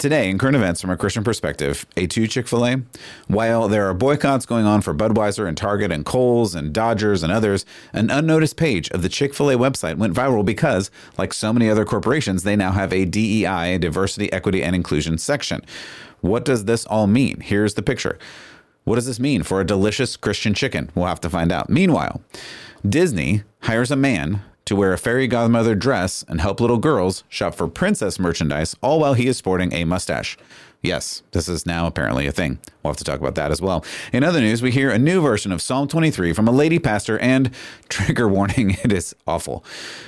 Today, in current events from a Christian perspective, A2 Chick-fil-A, while there are boycotts going on for Budweiser and Target and Kohl's and Dodgers and others, an unnoticed page of the Chick-fil-A website went viral because, like so many other corporations, they now have a DEI, diversity, equity, and inclusion section. What does this all mean? Here's the picture. What does this mean for a delicious Christian chicken? We'll have to find out. Meanwhile, Disney hires a man to wear a fairy godmother dress and help little girls shop for princess merchandise, all while he is sporting a mustache. Yes, this is now apparently a thing. We'll have to talk about that as well. In other news, we hear a new version of Psalm 23 from a lady pastor, and trigger warning, it is awful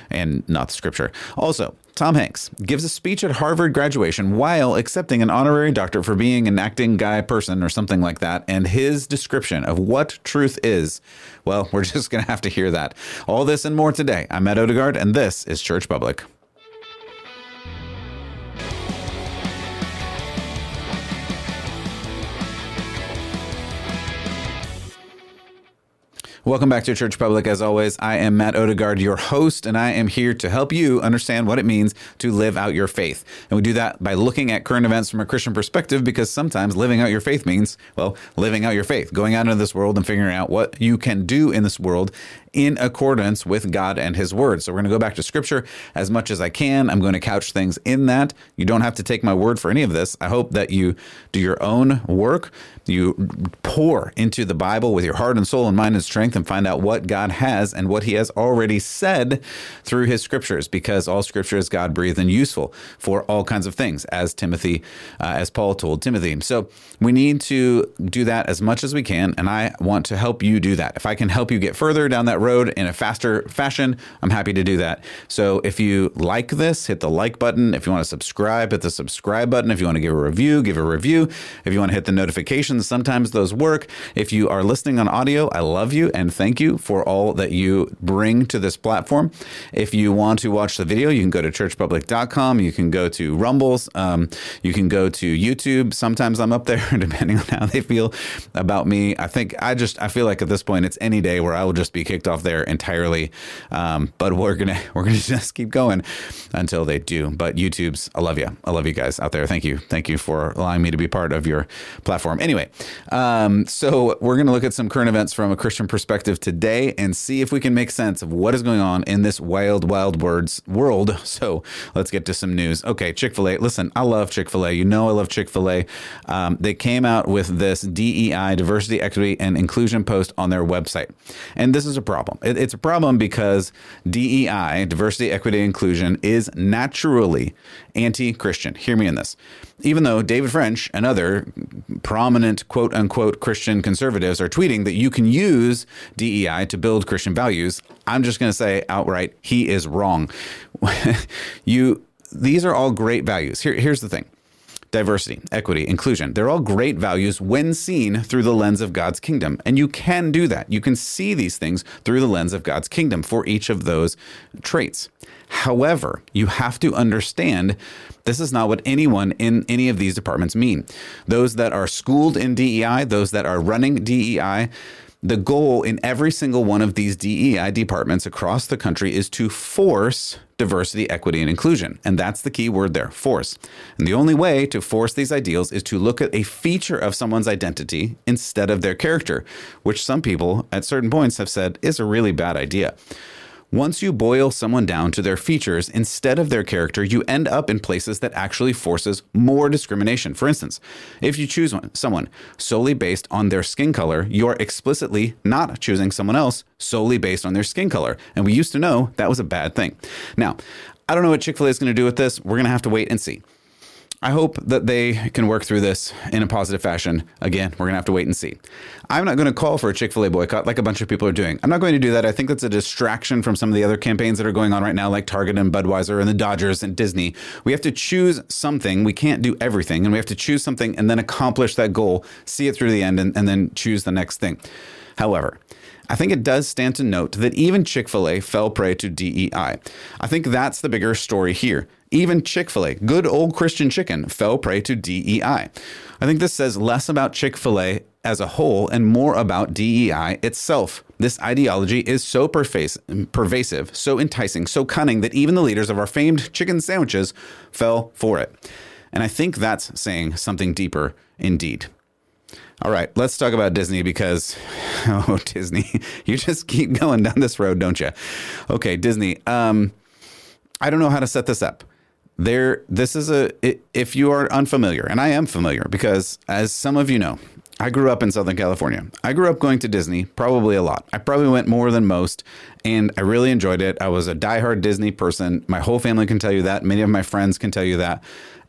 and not the scripture. Also, Tom Hanks gives a speech at Harvard graduation while accepting an honorary doctorate for being an acting guy person or something like that. And his description of what truth is, well, we're just going to have to hear that. All this and more today. I'm Matt Odegaard, and this is Church Public. Welcome back to Church Public. As always, I am Matt Odegaard, your host, and I am here to help you understand what it means to live out your faith. And we do that by looking at current events from a Christian perspective, because sometimes living out your faith means, well, living out your faith, going out into this world and figuring out what you can do in this world in accordance with God and his word. So we're going to go back to scripture as much as I can. I'm going to couch things in that. You don't have to take my word for any of this. I hope that you do your own work. You pour into the Bible with your heart and soul and mind and strength and find out what God has and what he has already said through his scriptures, because all scripture is God-breathed and useful for all kinds of things, as Paul told Timothy. So we need to do that as much as we can, and I want to help you do that. If I can help you get further down that road in a faster fashion, I'm happy to do that. So if you like this, hit the like button. If you want to subscribe, hit the subscribe button. If you want to give a review. If you want to hit the notifications, sometimes those work. If you are listening on audio, I love you and thank you for all that you bring to this platform. If you want to watch the video, you can go to churchpublic.com. You can go to Rumbles. You can go to YouTube. Sometimes I'm up there depending on how they feel about me. I feel like at this point it's any day where I will just be kicked off there entirely, but we're gonna just keep going until they do. But YouTube's, I love you guys out there. Thank you for allowing me to be part of your platform. Anyway, so we're gonna look at some current events from a Christian perspective today and see if we can make sense of what is going on in this wild world. So let's get to some news. Okay, Chick-fil-A. Listen, I love Chick-fil-A. You know I love Chick-fil-A. They came out with this DEI, diversity, equity, and inclusion post on their website, and this is a problem. It's a problem because DEI, diversity, equity, inclusion, is naturally anti-Christian. Hear me in this. Even though David French and other prominent quote unquote Christian conservatives are tweeting that you can use DEI to build Christian values, I'm just going to say outright, he is wrong. These are all great values. Here's the thing. Diversity, equity, inclusion, they're all great values when seen through the lens of God's kingdom. And you can do that. You can see these things through the lens of God's kingdom for each of those traits. However, you have to understand this is not what anyone in any of these departments mean. Those that are schooled in DEI, those that are running DEI, the goal in every single one of these DEI departments across the country is to force diversity, equity, and inclusion. And that's the key word there, force. And the only way to force these ideals is to look at a feature of someone's identity instead of their character, which some people at certain points have said is a really bad idea. Once you boil someone down to their features instead of their character, you end up in places that actually forces more discrimination. For instance, if you choose someone solely based on their skin color, you're explicitly not choosing someone else solely based on their skin color. And we used to know that was a bad thing. Now, I don't know what Chick-fil-A is going to do with this. We're going to have to wait and see. I hope that they can work through this in a positive fashion. Again, we're going to have to wait and see. I'm not going to call for a Chick-fil-A boycott like a bunch of people are doing. I'm not going to do that. I think that's a distraction from some of the other campaigns that are going on right now, like Target and Budweiser and the Dodgers and Disney. We have to choose something. We can't do everything. And we have to choose something and then accomplish that goal, see it through the end, and then choose the next thing. However, I think it does stand to note that even Chick-fil-A fell prey to DEI. I think that's the bigger story here. Even Chick-fil-A, good old Christian chicken, fell prey to DEI. I think this says less about Chick-fil-A as a whole and more about DEI itself. This ideology is so pervasive, so enticing, so cunning that even the leaders of our famed chicken sandwiches fell for it. And I think that's saying something deeper indeed. All right, let's talk about Disney because, oh, Disney, you just keep going down this road, don't you? Okay, Disney, I don't know how to set this up. This is if you are unfamiliar, and I am familiar because, as some of you know, I grew up in Southern California. I grew up going to Disney probably a lot. I probably went more than most, and I really enjoyed it. I was a diehard Disney person. My whole family can tell you that. Many of my friends can tell you that.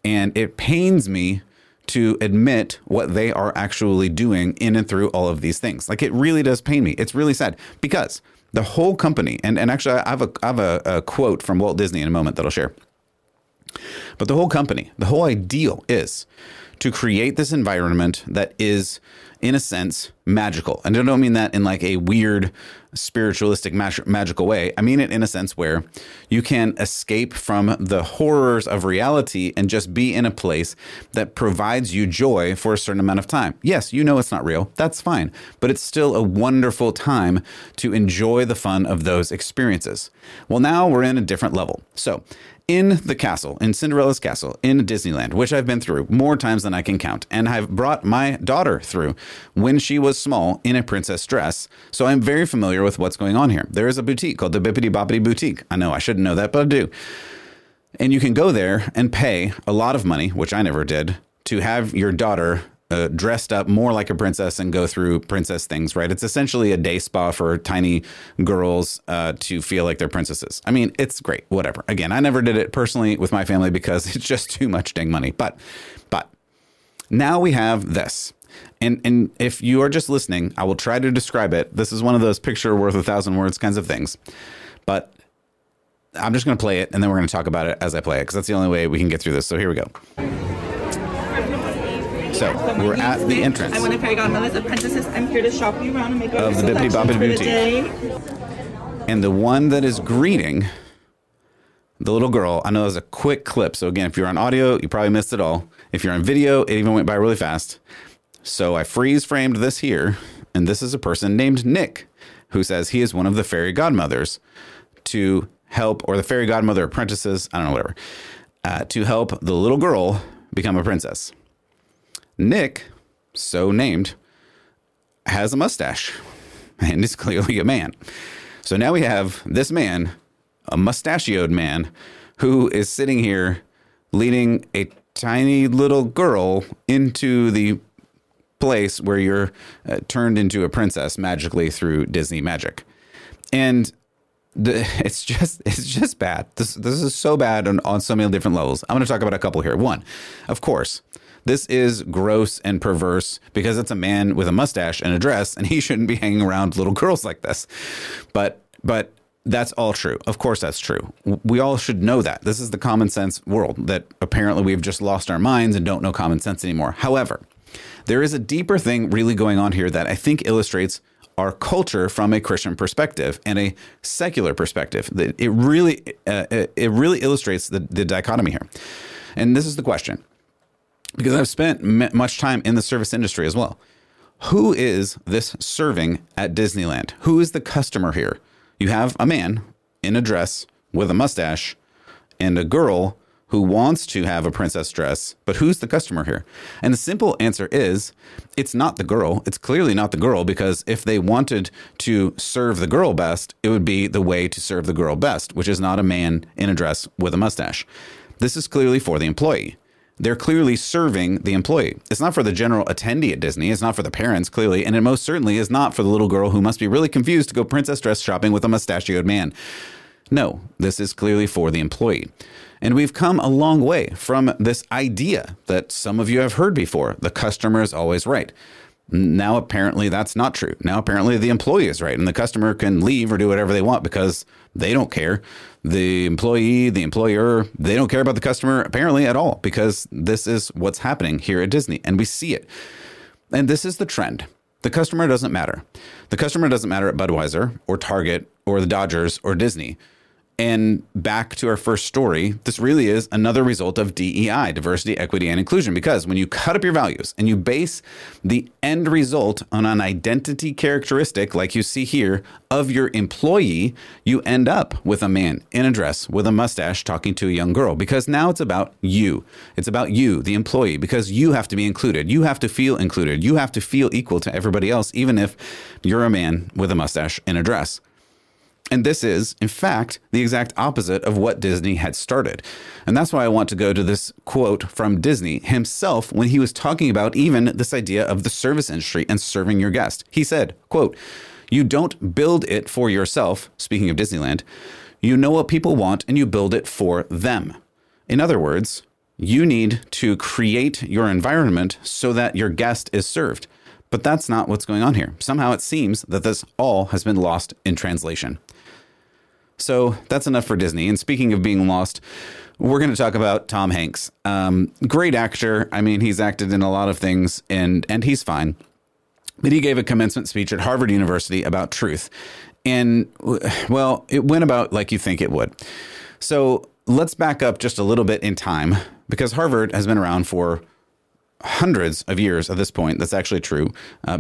And it pains me to admit what they are actually doing in and through all of these things. Like, it really does pain me. It's really sad because the whole company, and actually I have a quote from Walt Disney in a moment that I'll share. But the whole company, the whole ideal is to create this environment that is, in a sense, magical. And I don't mean that in like a weird spiritualistic magical way. I mean it in a sense where you can escape from the horrors of reality and just be in a place that provides you joy for a certain amount of time. Yes, you know it's not real. That's fine. But it's still a wonderful time to enjoy the fun of those experiences. Well, now we're in a different level. So in the castle, in Cinderella's castle, in Disneyland, which I've been through more times than I can count, and I've brought my daughter through when she was small in a princess dress, so I'm very familiar with what's going on here. There is a boutique called the Bippity Boppity Boutique. I know I shouldn't know that, but I do. And you can go there and pay a lot of money, which I never did, to have your daughter dressed up more like a princess and go through princess things, right? It's essentially a day spa for tiny girls to feel like they're princesses. I mean, it's great, whatever. Again, I never did it personally with my family because it's just too much dang money. But now we have this. And if you are just listening, I will try to describe it. This is one of those picture worth a thousand words kinds of things. But I'm just going to play it, and then we're going to talk about it as I play it, because that's the only way we can get through this. So here we go. So we're at the entrance. I want to fairy godmothers of princesses. I'm here to shop you around and make of the Bippity Boppity Boutique. And the one that is greeting the little girl, I know it was a quick clip. So again, if you're on audio, you probably missed it all. If you're on video, it even went by really fast. So I freeze framed this here. And this is a person named Nick who says he is one of the fairy godmothers to help, or the fairy godmother apprentices, I don't know, whatever, to help the little girl become a princess. Nick, so named, has a mustache and is clearly a man. So now we have this man, a mustachioed man, who is sitting here leading a tiny little girl into the place where you're turned into a princess magically through Disney magic. And it's just bad. This is so bad on so many different levels. I'm going to talk about a couple here. One, of course, this is gross and perverse because it's a man with a mustache and a dress, and he shouldn't be hanging around little girls like this. But that's all true. Of course, that's true. We all should know that. This is the common sense world that apparently we've just lost our minds and don't know common sense anymore. However, there is a deeper thing really going on here that I think illustrates our culture from a Christian perspective and a secular perspective. It really illustrates the dichotomy here. And this is the question, because I've spent much time in the service industry as well. Who is this serving at Disneyland? Who is the customer here? You have a man in a dress with a mustache and a girl who wants to have a princess dress, but who's the customer here? And the simple answer is it's not the girl. It's clearly not the girl, because if they wanted to serve the girl best, it would be the way to serve the girl best, which is not a man in a dress with a mustache. This is clearly for the employee. They're clearly serving the employee. It's not for the general attendee at Disney. It's not for the parents, clearly. And it most certainly is not for the little girl who must be really confused to go princess dress shopping with a mustachioed man. No, this is clearly for the employee. And we've come a long way from this idea that some of you have heard before. The customer is always right. Now, apparently, that's not true. Now, apparently, the employee is right, and the customer can leave or do whatever they want because they don't care. The employee, the employer, they don't care about the customer apparently at all, because this is what's happening here at Disney, and we see it. And this is the trend. The customer doesn't matter. The customer doesn't matter at Budweiser or Target or the Dodgers or Disney. And back to our first story, this really is another result of DEI, diversity, equity, and inclusion, because when you cut up your values and you base the end result on an identity characteristic, like you see here, of your employee, you end up with a man in a dress with a mustache talking to a young girl, because now it's about you. It's about you, the employee, because you have to be included. You have to feel included. You have to feel equal to everybody else, even if you're a man with a mustache in a dress. And this is, in fact, the exact opposite of what Disney had started. And that's why I want to go to this quote from Disney himself when he was talking about even this idea of the service industry and serving your guest. He said, quote, "You don't build it for yourself," speaking of Disneyland, "you know what people want and you build it for them." In other words, you need to create your environment so that your guest is served. But that's not what's going on here. Somehow it seems that this all has been lost in translation. So that's enough for Disney. And speaking of being lost, we're going to talk about Tom Hanks. Great actor. I mean, he's acted in a lot of things, and he's fine. But he gave a commencement speech at Harvard University about truth. And, well, it went about like you think it would. So let's back up just a little bit in time, because Harvard has been around for hundreds of years at this point. That's actually true.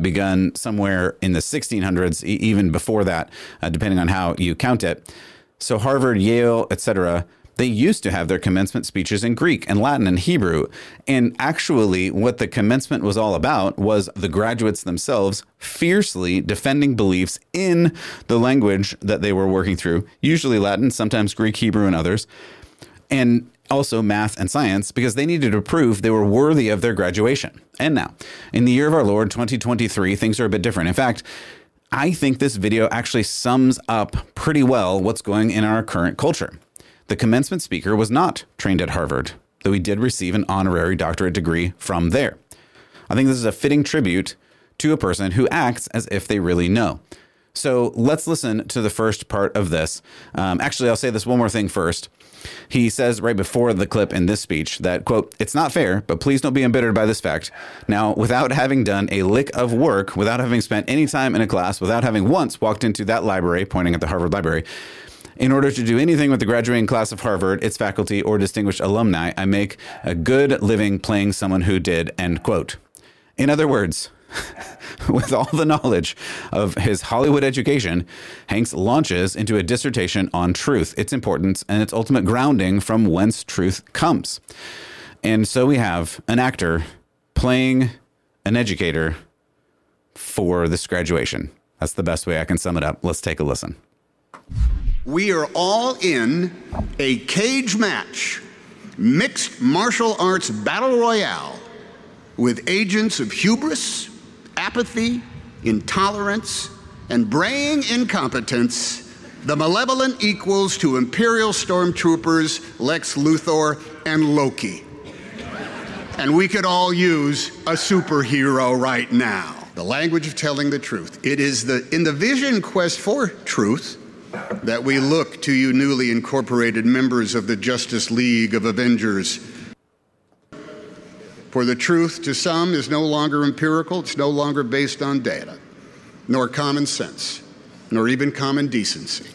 Begun somewhere in the 1600s, even before that, depending on how you count it. So Harvard, Yale, etc., they used to have their commencement speeches in Greek and Latin and Hebrew. And actually what the commencement was all about was the graduates themselves fiercely defending beliefs in the language that they were working through, usually Latin, sometimes Greek, Hebrew, and others. And also math and science, because they needed to prove they were worthy of their graduation. And now, in the year of our Lord, 2023, things are a bit different. In fact, I think this video actually sums up pretty well what's going in our current culture. The commencement speaker was not trained at Harvard, though he did receive an honorary doctorate degree from there. I think this is a fitting tribute to a person who acts as if they really know. So let's listen to the first part of this. Actually, I'll say this one more thing first. He says right before the clip in this speech that, quote, "It's not fair, but please don't be embittered by this fact. Now, without having done a lick of work, without having spent any time in a class, without having once walked into that library," pointing at the Harvard Library, "in order to do anything with the graduating class of Harvard, its faculty, or distinguished alumni, I make a good living playing someone who did," end quote. In other words, with all the knowledge of his Hollywood education, Hanks launches into a dissertation on truth, its importance, and its ultimate grounding from whence truth comes. And so we have an actor playing an educator for this graduation. That's the best way I can sum it up. Let's take a listen. "We are all in a cage match, mixed martial arts battle royale with agents of hubris, apathy, intolerance, and braying incompetence, the malevolent equals to Imperial stormtroopers, Lex Luthor, and Loki. And we could all use a superhero right now. The language of telling the truth. It is in the vision quest for truth that we look to you newly incorporated members of the Justice League of Avengers. For the truth to some is no longer empirical, it's no longer based on data, nor common sense, nor even common decency.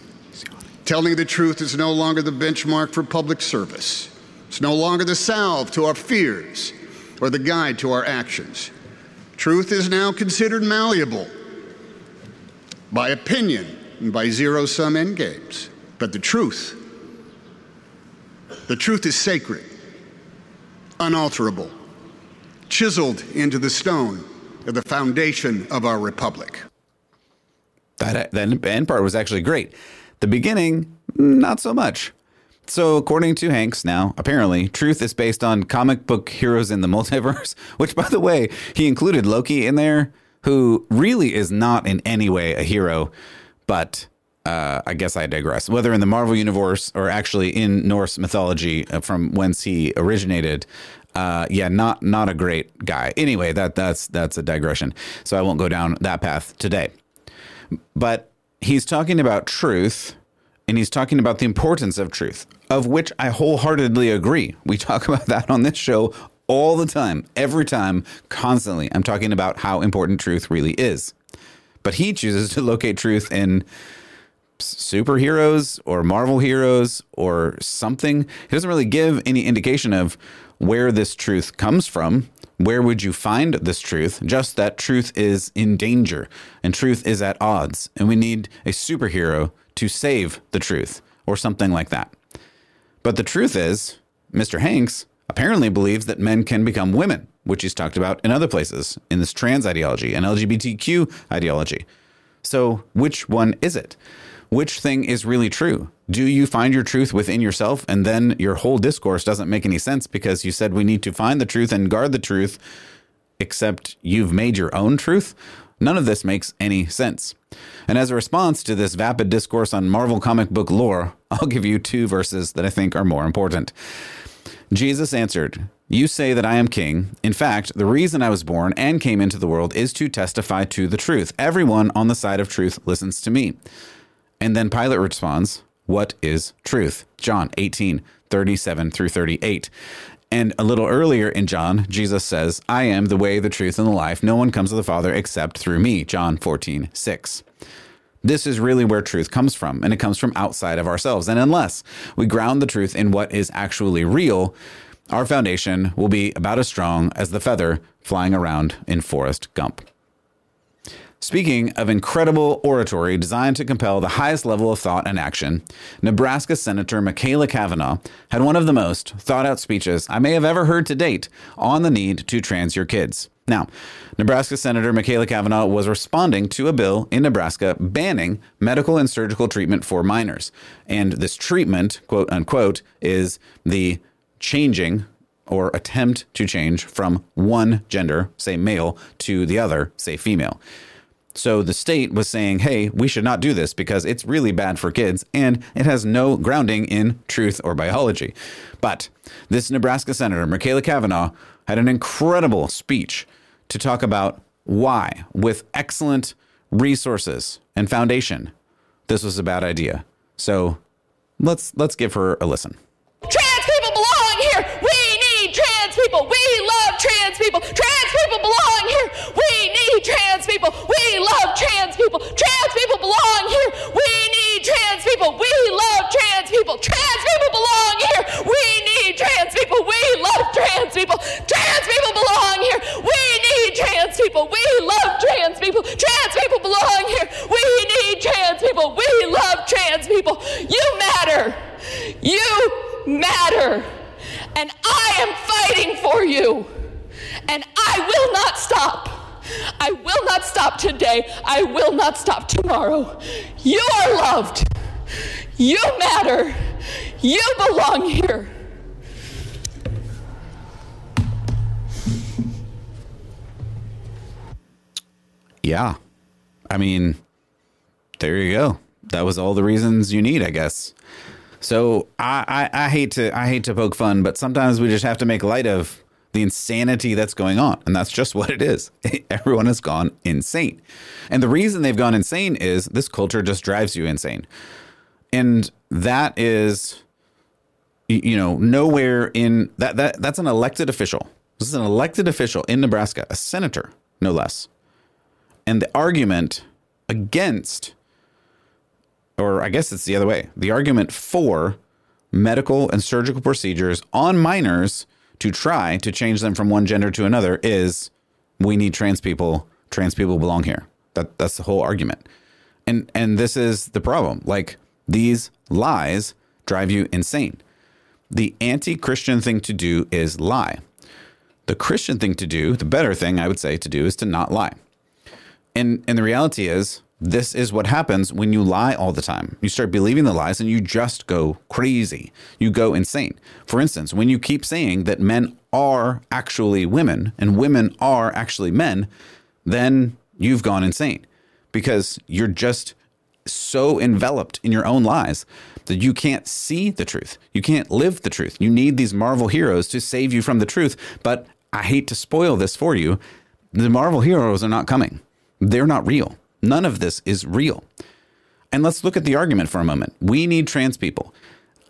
Telling the truth is no longer the benchmark for public service. It's no longer the salve to our fears or the guide to our actions. Truth is now considered malleable by opinion and by zero-sum endgames. But the truth is sacred, unalterable, chiseled into the stone of the foundation of our republic." That end part was actually great. The beginning, not so much. So according to Hanks now, apparently, truth is based on comic book heroes in the multiverse, which, by the way, he included Loki in there, who really is not in any way a hero, but... I guess I digress. Whether in the Marvel universe or actually in Norse mythology from whence he originated. Not a great guy. Anyway, that's a digression. So I won't go down that path today. But he's talking about truth, and he's talking about the importance of truth, of which I wholeheartedly agree. We talk about that on this show all the time, every time, constantly. I'm talking about how important truth really is. But he chooses to locate truth in superheroes or Marvel heroes or something. He doesn't really give any indication of where this truth comes from. Where would you find this truth? Just that truth is in danger and truth is at odds, and we need a superhero to save the truth or something like that. But the truth is, Mr. Hanks apparently believes that men can become women, which he's talked about in other places, in this trans ideology and LGBTQ ideology. So which one is it? Which thing is really true? Do you find your truth within yourself, and then your whole discourse doesn't make any sense because you said we need to find the truth and guard the truth, except you've made your own truth? None of this makes any sense. And as a response to this vapid discourse on Marvel comic book lore, I'll give you two verses that I think are more important. Jesus answered, "You say that I am king. In fact, the reason I was born and came into the world is to testify to the truth. Everyone on the side of truth listens to me." And then Pilate responds, "What is truth?" John 18:37-38. And a little earlier in John, Jesus says, "I am the way, the truth, and the life. No one comes to the Father except through me." John 14:6. This is really where truth comes from, and it comes from outside of ourselves. And unless we ground the truth in what is actually real, our foundation will be about as strong as the feather flying around in Forrest Gump. Speaking of incredible oratory designed to compel the highest level of thought and action, Nebraska Senator Michaela Cavanaugh had one of the most thought-out speeches I may have ever heard to date on the need to trans your kids. Now, Nebraska Senator Michaela Cavanaugh was responding to a bill in Nebraska banning medical and surgical treatment for minors. And this treatment, quote unquote, is the changing or attempt to change from one gender, say male, to the other, say female. So the state was saying, hey, we should not do this because it's really bad for kids and it has no grounding in truth or biology. But this Nebraska Senator, Michaela Cavanaugh, had an incredible speech to talk about why, with excellent resources and foundation, this was a bad idea. So let's give her a listen. Trans people belong here. We need trans people. We love trans people. Trans people belong here. We need trans people. We love trans people. Trans people belong here. We need trans people. We love trans people. Trans people belong here. We need trans people. We love trans people. Trans people belong here. We need trans people. We love trans people. Trans people belong here. We need trans people. We love trans people. You matter. You matter. And I am fighting for you. And I will not stop. I will not stop today. I will not stop tomorrow. You are loved. You matter. You belong here. Yeah. I mean, there you go. That was all the reasons you need, I guess. So I hate to poke fun, but sometimes we just have to make light of the insanity that's going on. And that's just what it is. Everyone has gone insane. And the reason they've gone insane is this culture just drives you insane. And that is, you know, nowhere in that. That's an elected official. This is an elected official in Nebraska, a senator, no less. And the argument against, or I guess it's the other way, the argument for medical and surgical procedures on minors to try to change them from one gender to another is we need trans people. Trans people belong here. That's the whole argument. And this is the problem. Like, these lies drive you insane. The anti-Christian thing to do is lie. The Christian thing to do, the better thing I would say to do, is to not lie. And the reality is, this is what happens when you lie all the time. You start believing the lies and you just go crazy. You go insane. For instance, when you keep saying that men are actually women and women are actually men, then you've gone insane because you're just so enveloped in your own lies that you can't see the truth. You can't live the truth. You need these Marvel heroes to save you from the truth. But I hate to spoil this for you. The Marvel heroes are not coming. They're not real. None of this is real. And let's look at the argument for a moment. We need trans people.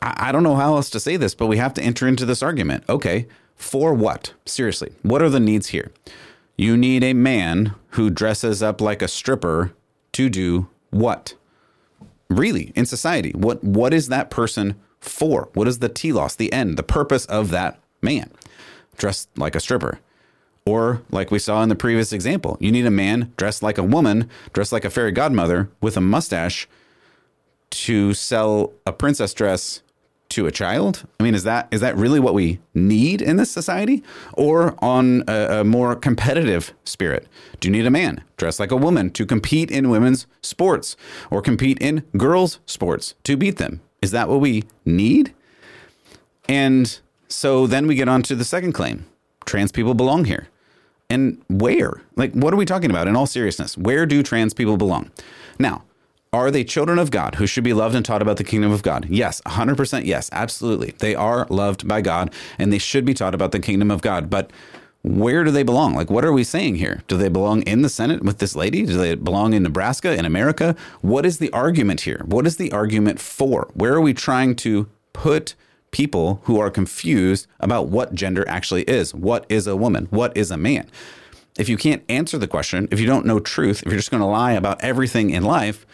I don't know how else to say this, but we have to enter into this argument. Okay, for what? Seriously, what are the needs here? You need a man who dresses up like a stripper to do what? really in society. What is that person for? What is the telos, the end, the purpose of that man dressed like a stripper? Or like we saw in the previous example, you need a man dressed like a woman, dressed like a fairy godmother with a mustache to sell a princess dress to a child. I mean, is that really what we need in this society? Or on a more competitive spirit, do you need a man dressed like a woman to compete in women's sports or compete in girls' sports to beat them? Is that what we need? And so then we get on to the second claim. Trans people belong here. And where? Like, what are we talking about in all seriousness? Where do trans people belong? Now, are they children of God who should be loved and taught about the kingdom of God? Yes, 100% yes, absolutely. They are loved by God and they should be taught about the kingdom of God. But where do they belong? Like, what are we saying here? Do they belong in the Senate with this lady? Do they belong in Nebraska, in America? What is the argument here? What is the argument for? Where are we trying to put people who are confused about what gender actually is? What is a woman? What is a man? If you can't answer the question, if you don't know truth, if you're just going to lie about everything in life,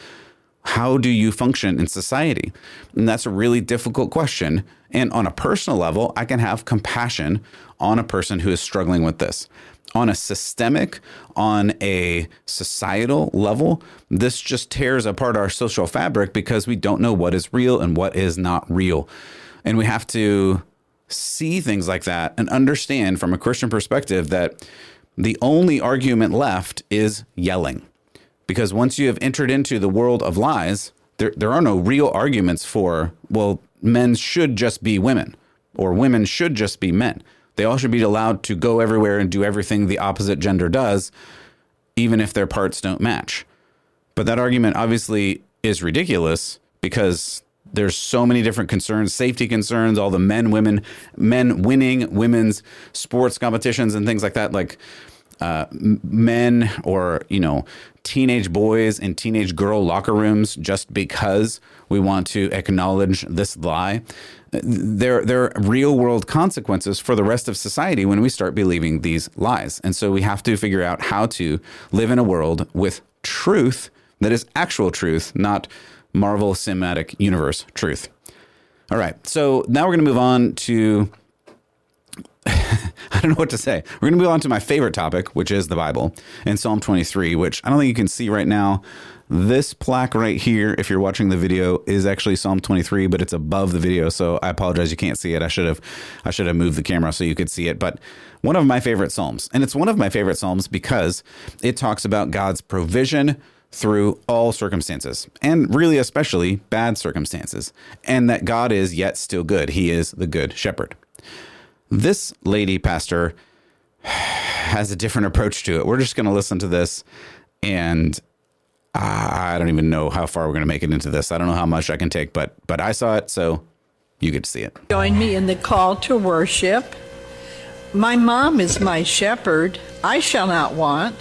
how do you function in society? And that's a really difficult question. And on a personal level, I can have compassion on a person who is struggling with this. On a systemic, on a societal level, this just tears apart our social fabric because we don't know what is real and what is not real. And we have to see things like that and understand from a Christian perspective that the only argument left is yelling. Because once you have entered into the world of lies, there are no real arguments for, well, men should just be women or women should just be men. They all should be allowed to go everywhere and do everything the opposite gender does, even if their parts don't match. But that argument obviously is ridiculous because there's so many different concerns, safety concerns, all the men winning women's sports competitions and things like that, like men or, you know, teenage boys and teenage girl locker rooms just because we want to acknowledge this lie. There are real world consequences for the rest of society when we start believing these lies. And so we have to figure out how to live in a world with truth that is actual truth, not Marvel Cinematic Universe truth. All right. So now we're going to move on to I don't know what to say. We're going to move on to my favorite topic, which is the Bible and Psalm 23, which I don't think you can see right now. This plaque right here, if you're watching the video, is actually Psalm 23, but it's above the video. So I apologize. You can't see it. I should have moved the camera so you could see it. But one of my favorite Psalms, and it's one of my favorite Psalms because it talks about God's provision through all circumstances, and really especially bad circumstances, and that God is yet still good. He is the good shepherd. This lady pastor has a different approach to it. We're just going to listen to this, and I don't even know how far we're going to make it into this. I don't know how much I can take, but I saw it, so you get to see it. Join me in the call to worship. My mom is my shepherd. I shall not want.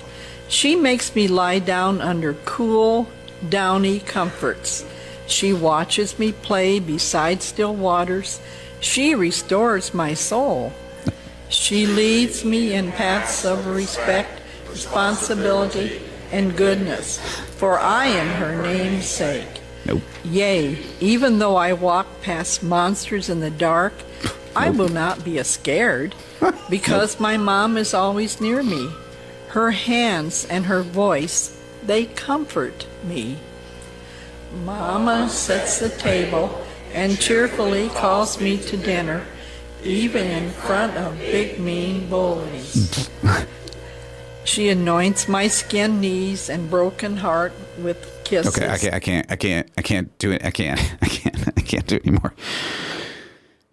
She makes me lie down under cool, downy comforts. She watches me play beside still waters. She restores my soul. She leads me in paths of respect, responsibility, and goodness, for I am her name's sake. Nope. Yea, even though I walk past monsters in the dark, nope. I will not be scared, because my mom is always near me. Her hands and her voice, they comfort me. Mama sets the table and cheerfully calls me to dinner, even in front of big, mean bullies. She anoints my skin, knees, and broken heart with kisses. Okay, I can't do it anymore.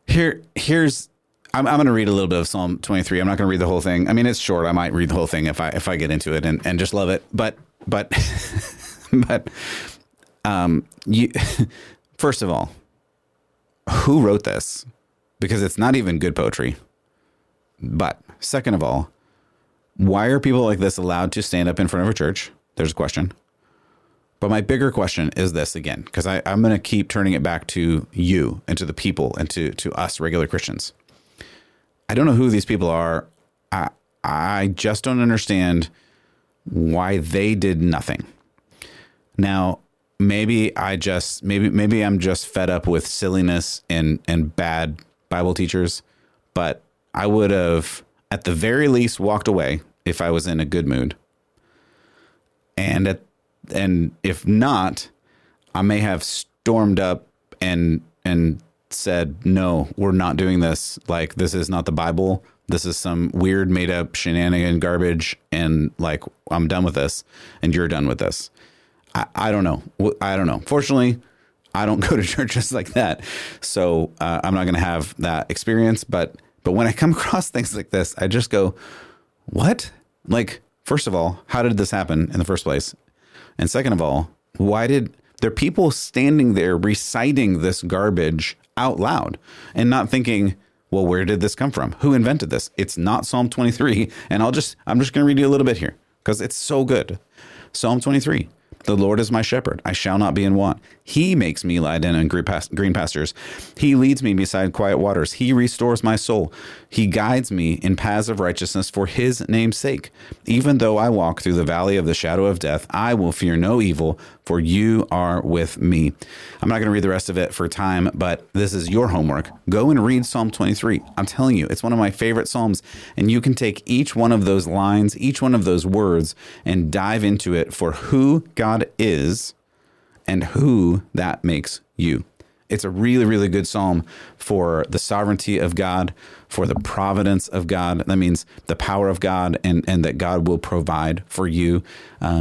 Here's. I'm going to read a little bit of Psalm 23. I'm not going to read the whole thing. I mean, it's short. I might read the whole thing if I get into it and just love it. But you, first of all, who wrote this? Because it's not even good poetry. But second of all, why are people like this allowed to stand up in front of a church? There's a question. But my bigger question is this again, because I'm going to keep turning it back to you and to the people and to us regular Christians. I don't know who these people are. I just don't understand why they did nothing. Now, Maybe I'm just fed up with silliness and bad Bible teachers, but I would have at the very least walked away if I was in a good mood. And if not, I may have stormed up and said, no, we're not doing this. Like, this is not the Bible. This is some weird made up shenanigan garbage. And like, I'm done with this and you're done with this. I don't know. I don't know. Fortunately, I don't go to churches like that. So I'm not going to have that experience. But when I come across things like this, I just go, what? Like, first of all, how did this happen in the first place? And second of all, why did there are people standing there reciting this garbage out loud and not thinking, well, where did this come from? Who invented this? It's not Psalm 23. And I'm just going to read you a little bit here because it's so good. Psalm 23. The Lord is my shepherd. I shall not be in want. He makes me lie down in green pastures. He leads me beside quiet waters. He restores my soul. He guides me in paths of righteousness for his name's sake. Even though I walk through the valley of the shadow of death, I will fear no evil, for you are with me. I'm not going to read the rest of it for time, but this is your homework. Go and read Psalm 23. I'm telling you, it's one of my favorite Psalms, and you can take each one of those lines, each one of those words, and dive into it for who God is and who that makes you. It's a really, really good psalm for the sovereignty of God, for the providence of God. That means the power of God and that God will provide for you,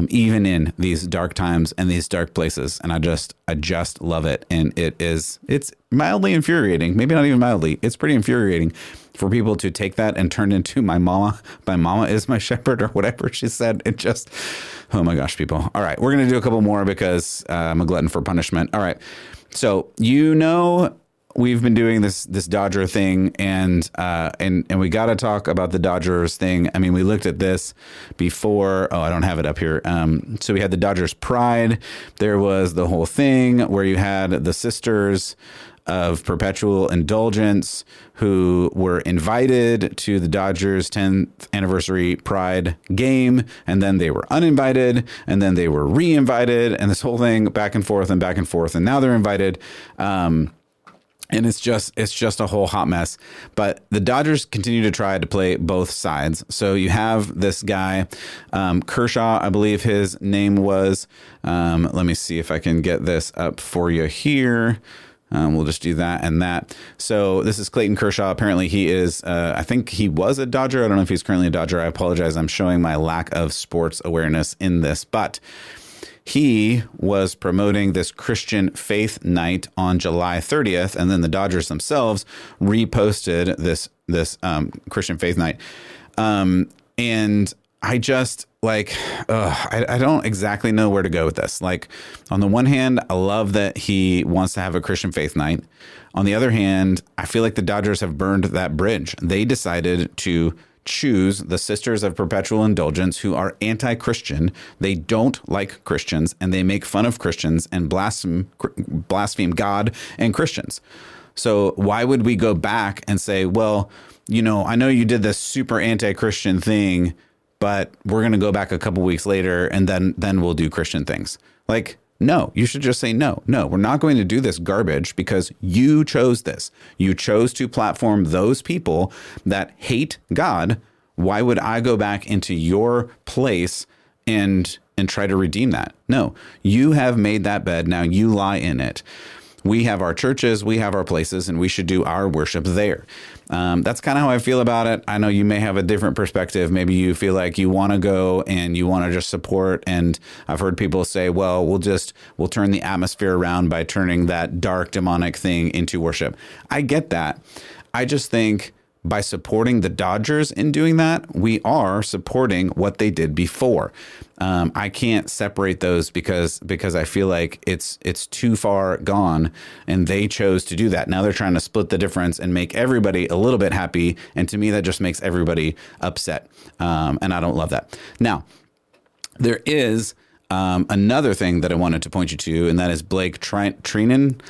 even in these dark times and these dark places. And I just love it. And it's mildly infuriating, maybe not even mildly. It's pretty infuriating for people to take that and turn into my mama is my shepherd or whatever she said. It just, oh my gosh, people. All right. We're going to do a couple more because I'm a glutton for punishment. All right. So, you know, we've been doing this Dodger thing and we got to talk about the Dodgers thing. I mean, we looked at this before. Oh, I don't have it up here. So we had the Dodgers Pride. There was the whole thing where you had the Sisters of Perpetual Indulgence who were invited to the Dodgers 10th anniversary Pride game. And then they were uninvited and then they were reinvited and this whole thing back and forth and back and forth. And now they're invited. And it's just a whole hot mess. But the Dodgers continue to try to play both sides. So you have this guy, Kershaw, I believe his name was. Let me see if I can get this up for you here. We'll just do that and that. So this is Clayton Kershaw. Apparently he is, I think he was a Dodger. I don't know if he's currently a Dodger. I apologize. I'm showing my lack of sports awareness in this, but he was promoting this Christian faith night on July 30th. And then the Dodgers themselves reposted this Christian faith night. And I just like, I don't exactly know where to go with this. Like, on the one hand, I love that he wants to have a Christian faith night. On the other hand, I feel like the Dodgers have burned that bridge. They decided to choose the Sisters of Perpetual Indulgence, who are anti-Christian. They don't like Christians and they make fun of Christians and blaspheme God and Christians. So why would we go back and say, well, you know, I know you did this super anti-Christian thing, but we're going to go back a couple weeks later and then we'll do Christian things? Like, no, you should just say, no, we're not going to do this garbage because you chose this. You chose to platform those people that hate God. Why would I go back into your place and try to redeem that? No, you have made that bed. Now you lie in it. We have our churches, we have our places, and we should do our worship there. That's kind of how I feel about it. I know you may have a different perspective. Maybe you feel like you want to go and you want to just support. And I've heard people say, well, we'll turn the atmosphere around by turning that dark demonic thing into worship. I get that. I just think by supporting the Dodgers in doing that, we are supporting what they did before. I can't separate those because I feel like it's too far gone and they chose to do that. Now they're trying to split the difference and make everybody a little bit happy. And to me, that just makes everybody upset. And I don't love that. Now, there is another thing that I wanted to point you to, and that is Blake Trinen.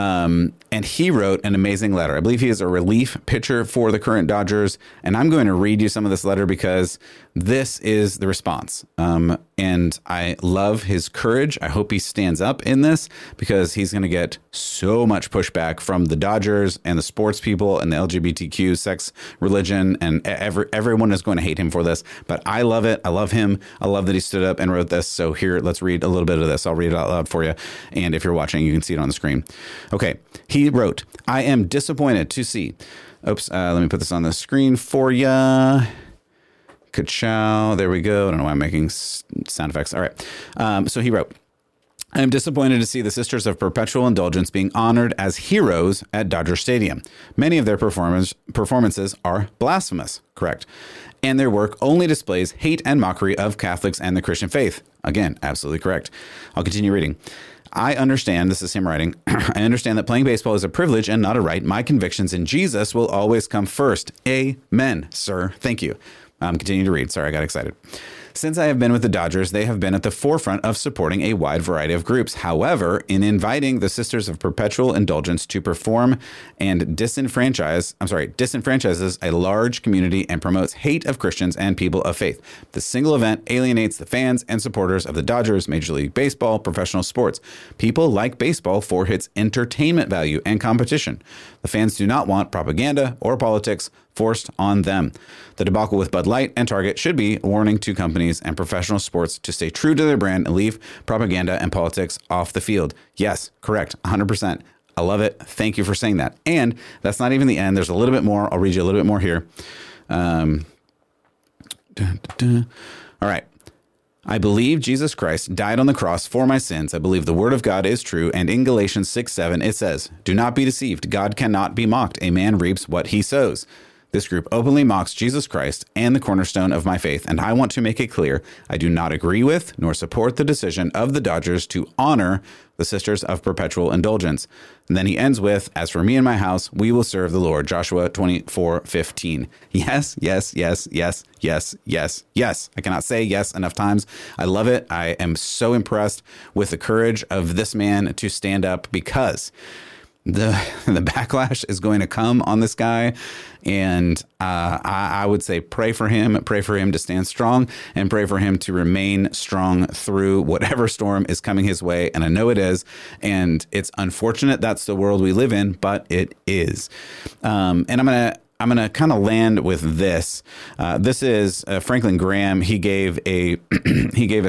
And he wrote an amazing letter. I believe he is a relief pitcher for the current Dodgers. And I'm going to read you some of this letter because this is the response. And I love his courage. I hope he stands up in this because he's going to get so much pushback from the Dodgers and the sports people and the LGBTQ, sex, religion, and everyone is going to hate him for this. But I love it. I love him. I love that he stood up and wrote this. So here, let's read a little bit of this. I'll read it out loud for you. And if you're watching, you can see it on the screen. Okay. He wrote, I am disappointed to see. Oops. Let me put this on the screen for you. Ka-chow. There we go. I don't know why I'm making sound effects. All right. So he wrote, I am disappointed to see the Sisters of Perpetual Indulgence being honored as heroes at Dodger Stadium. Many of their performances are blasphemous, correct? And their work only displays hate and mockery of Catholics and the Christian faith. Again, absolutely correct. I'll continue reading. I understand, this is him writing, I understand that playing baseball is a privilege and not a right. My convictions in Jesus will always come first. Amen, sir. Thank you. Continue to read. Sorry, I got excited. Since I have been with the Dodgers, they have been at the forefront of supporting a wide variety of groups. However, in inviting the Sisters of Perpetual Indulgence to perform and disenfranchises a large community and promotes hate of Christians and people of faith. The single event alienates the fans and supporters of the Dodgers, Major League Baseball, professional sports. People like baseball for its entertainment value and competition. The fans do not want propaganda or politics forced on them. The debacle with Bud Light and Target should be a warning to companies and professional sports to stay true to their brand and leave propaganda and politics off the field. Yes, correct. 100%. I love it. Thank you for saying that. And that's not even the end. There's a little bit more. I'll read you a little bit more here. All right. I believe Jesus Christ died on the cross for my sins. I believe the word of God is true. And in Galatians 6:7, it says, do not be deceived. God cannot be mocked. A man reaps what he sows. This group openly mocks Jesus Christ and the cornerstone of my faith, and I want to make it clear I do not agree with nor support the decision of the Dodgers to honor the Sisters of Perpetual Indulgence. And then he ends with, as for me and my house, we will serve the Lord. Joshua 24:15. Yes, yes, yes, yes, yes, yes, yes. I cannot say yes enough times. I love it. I am so impressed with the courage of this man to stand up because the backlash is going to come on this guy. And I would say pray for him to stand strong and pray for him to remain strong through whatever storm is coming his way. And I know it is. And it's unfortunate that's the world we live in, but it is. And I'm going to kind of land with this. This is Franklin Graham. He gave a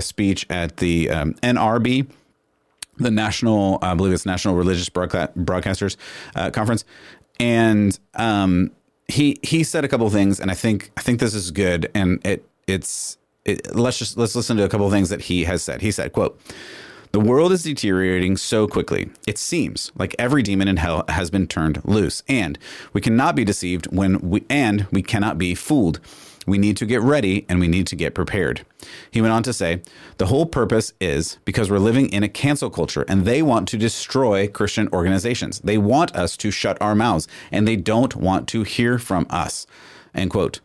speech at the NRB. The National, I believe it's National Religious Broadcasters Conference, and he said a couple of things, and I think this is good, and let's listen to a couple of things that he has said. He said, "Quote: The world is deteriorating so quickly. It seems like every demon in hell has been turned loose, and we cannot be deceived and we cannot be fooled." We need to get ready and we need to get prepared. He went on to say, the whole purpose is because we're living in a cancel culture and they want to destroy Christian organizations. They want us to shut our mouths and they don't want to hear from us. End quote.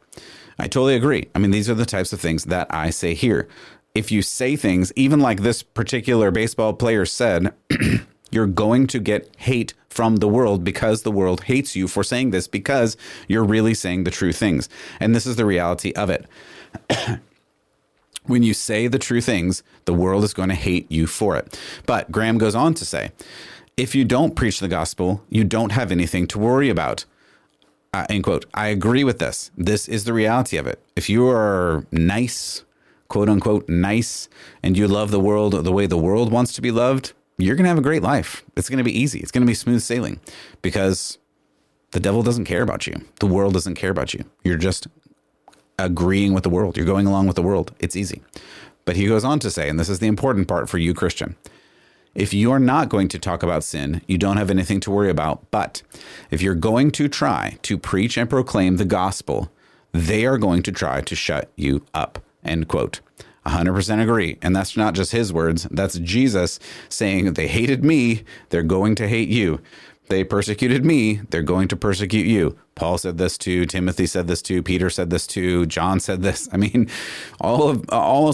I totally agree. I mean, these are the types of things that I say here. If you say things, even like this particular baseball player said, you're going to get hate from the world because the world hates you for saying this because you're really saying the true things. And this is the reality of it. When you say the true things, the world is going to hate you for it. But Graham goes on to say, if you don't preach the gospel, you don't have anything to worry about. End quote. I agree with this. This is the reality of it. If you are nice, quote unquote, nice, and you love the world the way the world wants to be loved, you're going to have a great life. It's going to be easy. It's going to be smooth sailing because the devil doesn't care about you. The world doesn't care about you. You're just agreeing with the world. You're going along with the world. It's easy. But he goes on to say, and this is the important part for you, Christian, if you're not going to talk about sin, you don't have anything to worry about. But if you're going to try to preach and proclaim the gospel, they are going to try to shut you up. End quote. 100% agree. And that's not just his words. That's Jesus saying they hated me. They're going to hate you. They persecuted me. They're going to persecute you. Paul said this too. Timothy said this too. Peter said this too. John said this. I mean, almost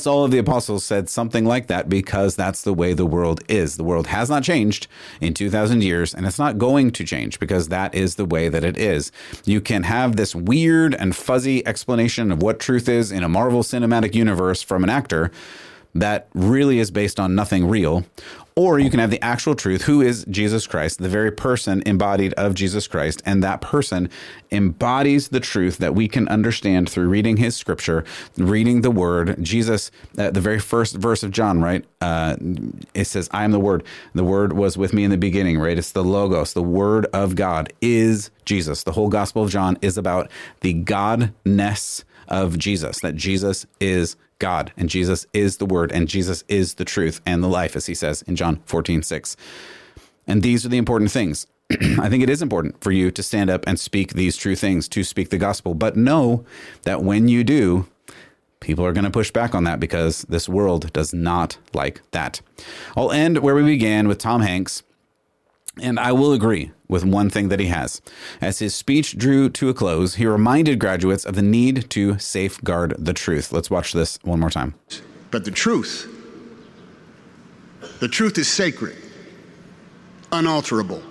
all of the apostles said something like that, because that's the way the world is. The world has not changed in 2,000 years, and it's not going to change, because that is the way that it is. You can have this weird and fuzzy explanation of what truth is in a Marvel Cinematic Universe from an actor that really is based on nothing real. Or you can have the actual truth, who is Jesus Christ, the very person embodied of Jesus Christ. And that person embodies the truth that we can understand through reading his scripture, reading the word. Jesus, the very first verse of John, right? It says, I am the word. The word was with me in the beginning, right? It's the logos. The word of God is Jesus. The whole gospel of John is about the godness of Jesus, that Jesus is God, and Jesus is the word, and Jesus is the truth and the life, as he says in John 14:6. And these are the important things. I think it is important for you to stand up and speak these true things, to speak the gospel, but know that when you do, people are going to push back on that, because this world does not like that. I'll end where we began, with Tom Hanks. And I will agree with one thing that he has. As his speech drew to a close, he reminded graduates of the need to safeguard the truth. Let's watch this one more time. But the truth is sacred, unalterable,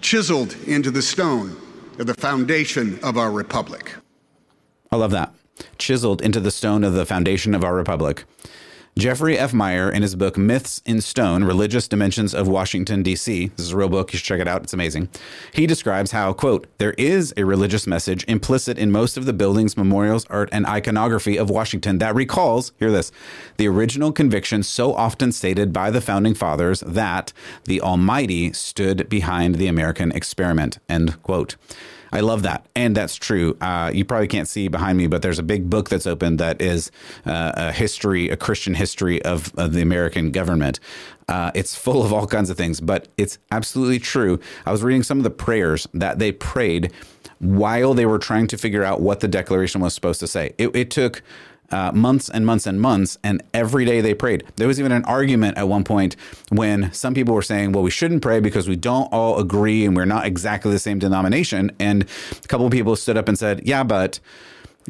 chiseled into the stone of the foundation of our republic. I love that. Chiseled into the stone of the foundation of our republic. Jeffrey F. Meyer, in his book Myths in Stone, Religious Dimensions of Washington, D.C. This is a real book. You should check it out. It's amazing. He describes how, quote, there is a religious message implicit in most of the buildings, memorials, art, and iconography of Washington that recalls, hear this, the original conviction so often stated by the founding fathers that the Almighty stood behind the American experiment, end quote. I love that. And that's true. You probably can't see behind me, but there's a big book that's open that is a Christian history of the American government. It's full of all kinds of things, but it's absolutely true. I was reading some of the prayers that they prayed while they were trying to figure out what the Declaration was supposed to say. It took months and months and months, and every day they prayed. There was even an argument at one point when some people were saying, well, we shouldn't pray because we don't all agree and we're not exactly the same denomination. And a couple of people stood up and said, yeah, but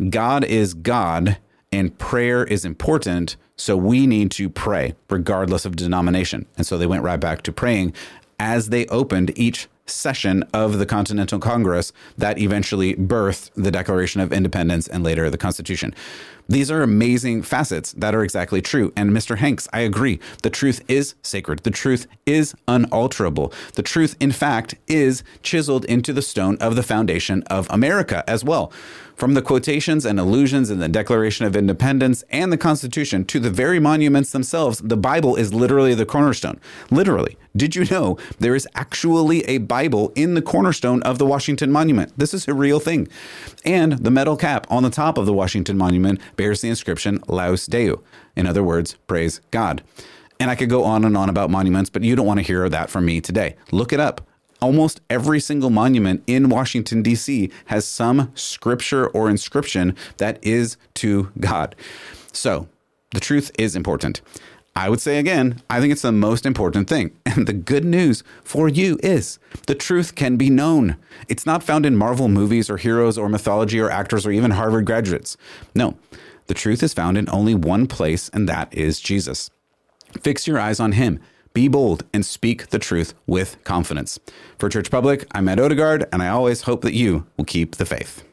God is God and prayer is important, so we need to pray regardless of denomination. And so they went right back to praying as they opened each session of the Continental Congress that eventually birthed the Declaration of Independence and later the Constitution. These are amazing facets that are exactly true. And Mr. Hanks, I agree. The truth is sacred. The truth is unalterable. The truth, in fact, is chiseled into the stone of the foundation of America as well. From the quotations and allusions in the Declaration of Independence and the Constitution to the very monuments themselves, the Bible is literally the cornerstone. Literally. Did you know there is actually a Bible in the cornerstone of the Washington Monument? This is a real thing. And the metal cap on the top of the Washington Monument bears the inscription Laus Deo. In other words, praise God. And I could go on and on about monuments, but you don't want to hear that from me today. Look it up. Almost every single monument in Washington, D.C. has some scripture or inscription that is to God. So the truth is important. I would say again, I think it's the most important thing. And the good news for you is the truth can be known. It's not found in Marvel movies or heroes or mythology or actors or even Harvard graduates. No, the truth is found in only one place, and that is Jesus. Fix your eyes on him. Be bold and speak the truth with confidence. For Church Public, I'm Matt Odegaard, and I always hope that you will keep the faith.